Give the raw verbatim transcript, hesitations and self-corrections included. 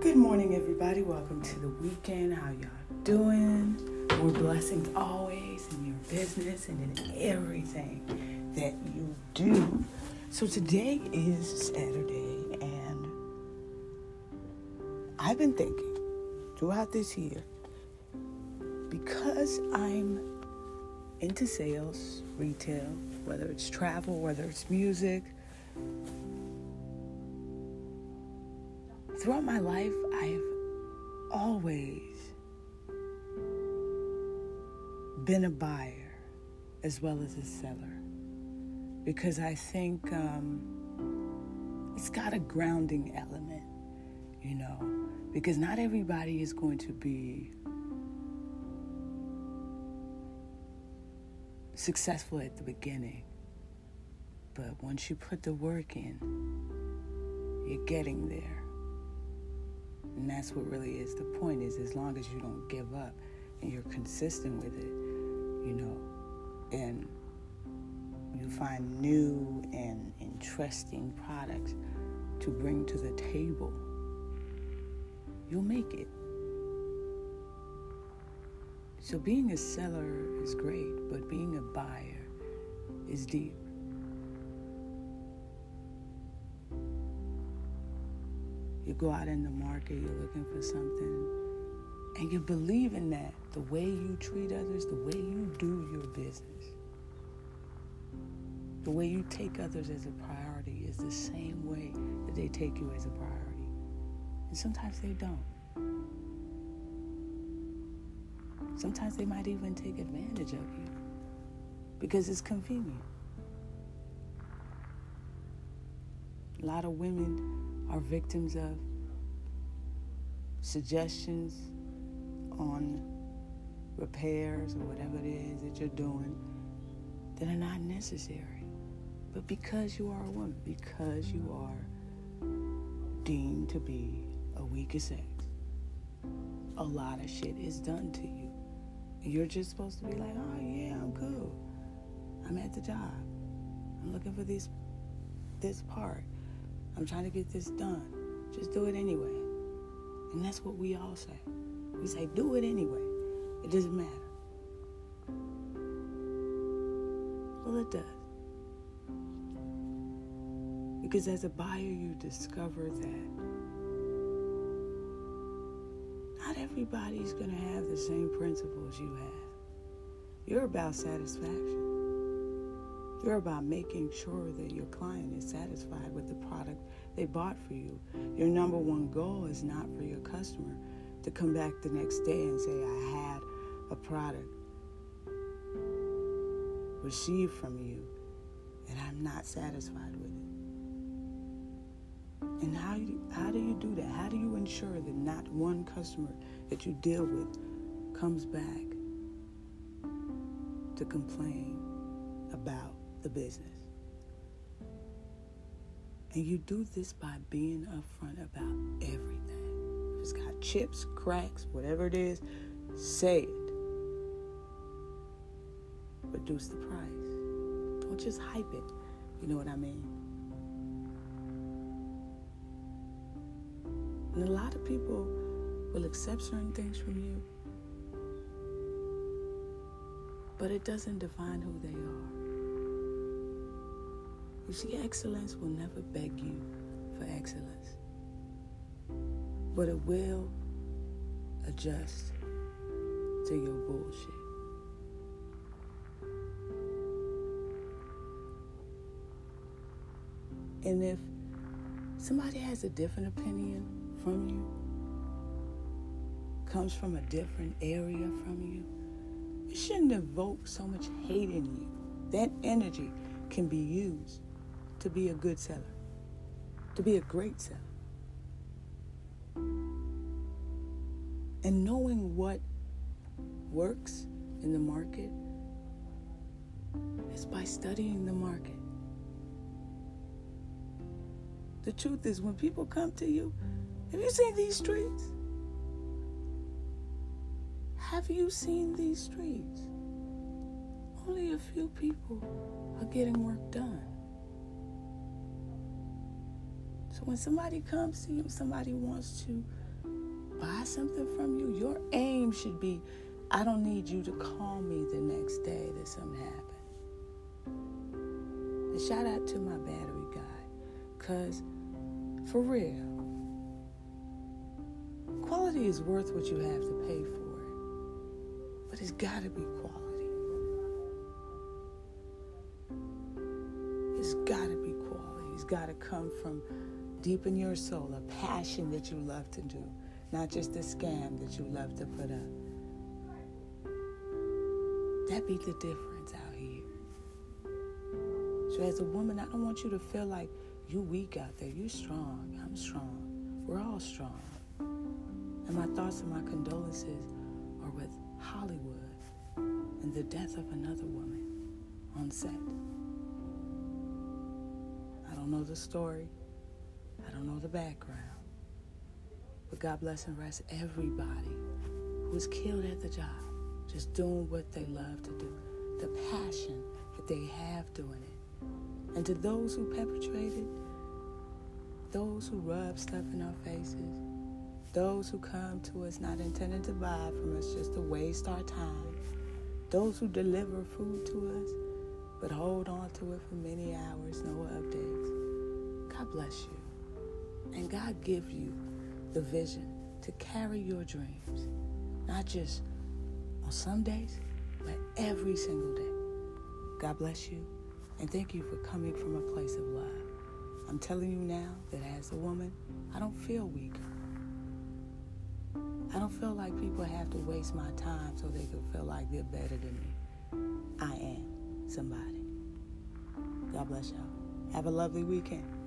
Good morning, everybody. Welcome to the weekend. How y'all doing? More blessings always in your business and in everything that you do. So today is Saturday, and I've been thinking throughout this year, because I'm into sales, retail, whether it's travel, whether it's music, throughout my life, I've always been a buyer as well as a seller, because I think um, it's got a grounding element, you know, because not everybody is going to be successful at the beginning, but once you put the work in, you're getting there. And that's what really is the point, is as long as you don't give up and you're consistent with it, you know, and you find new and interesting products to bring to the table, you'll make it. So being a seller is great, but being a buyer is deep. You go out in the market, you're looking for something, and you believe in that. The way you treat others, the way you do your business, the way you take others as a priority is the same way that they take you as a priority. And sometimes they don't. Sometimes they might even take advantage of you because it's convenient. A lot of women are victims of suggestions on repairs or whatever it is that you're doing that are not necessary. But because you are a woman, because you are deemed to be a weaker sex, a lot of shit is done to you. And you're just supposed to be like, oh yeah, I'm cool. I'm at the job. I'm looking for this, this part. I'm trying to get this done. Just do it anyway. And that's what we all say. We say, do it anyway. It doesn't matter. Well, it does. Because as a buyer, you discover that not everybody's going to have the same principles you have. You're about satisfaction. You're about making sure that your client is satisfied with the product they bought for you. Your number one goal is not for your customer to come back the next day and say, I had a product received from you and I'm not satisfied with it. And how you, how do you do that? How do you ensure that not one customer that you deal with comes back to complain about the business? And you do this by being upfront about everything. If it's got chips, cracks, whatever it is, say it. Reduce the price. Don't just hype it. You know what I mean? And a lot of people will accept certain things from you, but it doesn't define who they are. You see, excellence will never beg you for excellence, but it will adjust to your bullshit. And if somebody has a different opinion from you, comes from a different area from you, it shouldn't evoke so much hate in you. That energy can be used to be a good seller, to be a great seller. And knowing what works in the market is by studying the market. The truth is, when people come to you, have you seen these streets? Have you seen these streets? Only a few people are getting work done. So when somebody comes to you, somebody wants to buy something from you, your aim should be, I don't need you to call me the next day that something happened. And shout out to my battery guy, because for real, quality is worth what you have to pay for it, but it's got to be quality. It's got to be quality. It's got to come from deep in your soul, a passion that you love to do, not just a scam that you love to put up. That be the difference out here. So as a woman, I don't want you to feel like you weak out there. You strong. I'm strong. We're all strong. And my thoughts and my condolences are with Hollywood and the death of another woman on set. I don't know the story. I don't know the background. But God bless and rest everybody who was killed at the job, just doing what they love to do, the passion that they have doing it. And to those who perpetrated, those who rub stuff in our faces, those who come to us not intending to buy from us, just to waste our time, those who deliver food to us but hold on to it for many hours, no updates, God bless you. And God give you the vision to carry your dreams, not just on some days, but every single day. God bless you, and thank you for coming from a place of love. I'm telling you now that as a woman, I don't feel weak. I don't feel like people have to waste my time so they can feel like they're better than me. I am somebody. God bless y'all. Have a lovely weekend.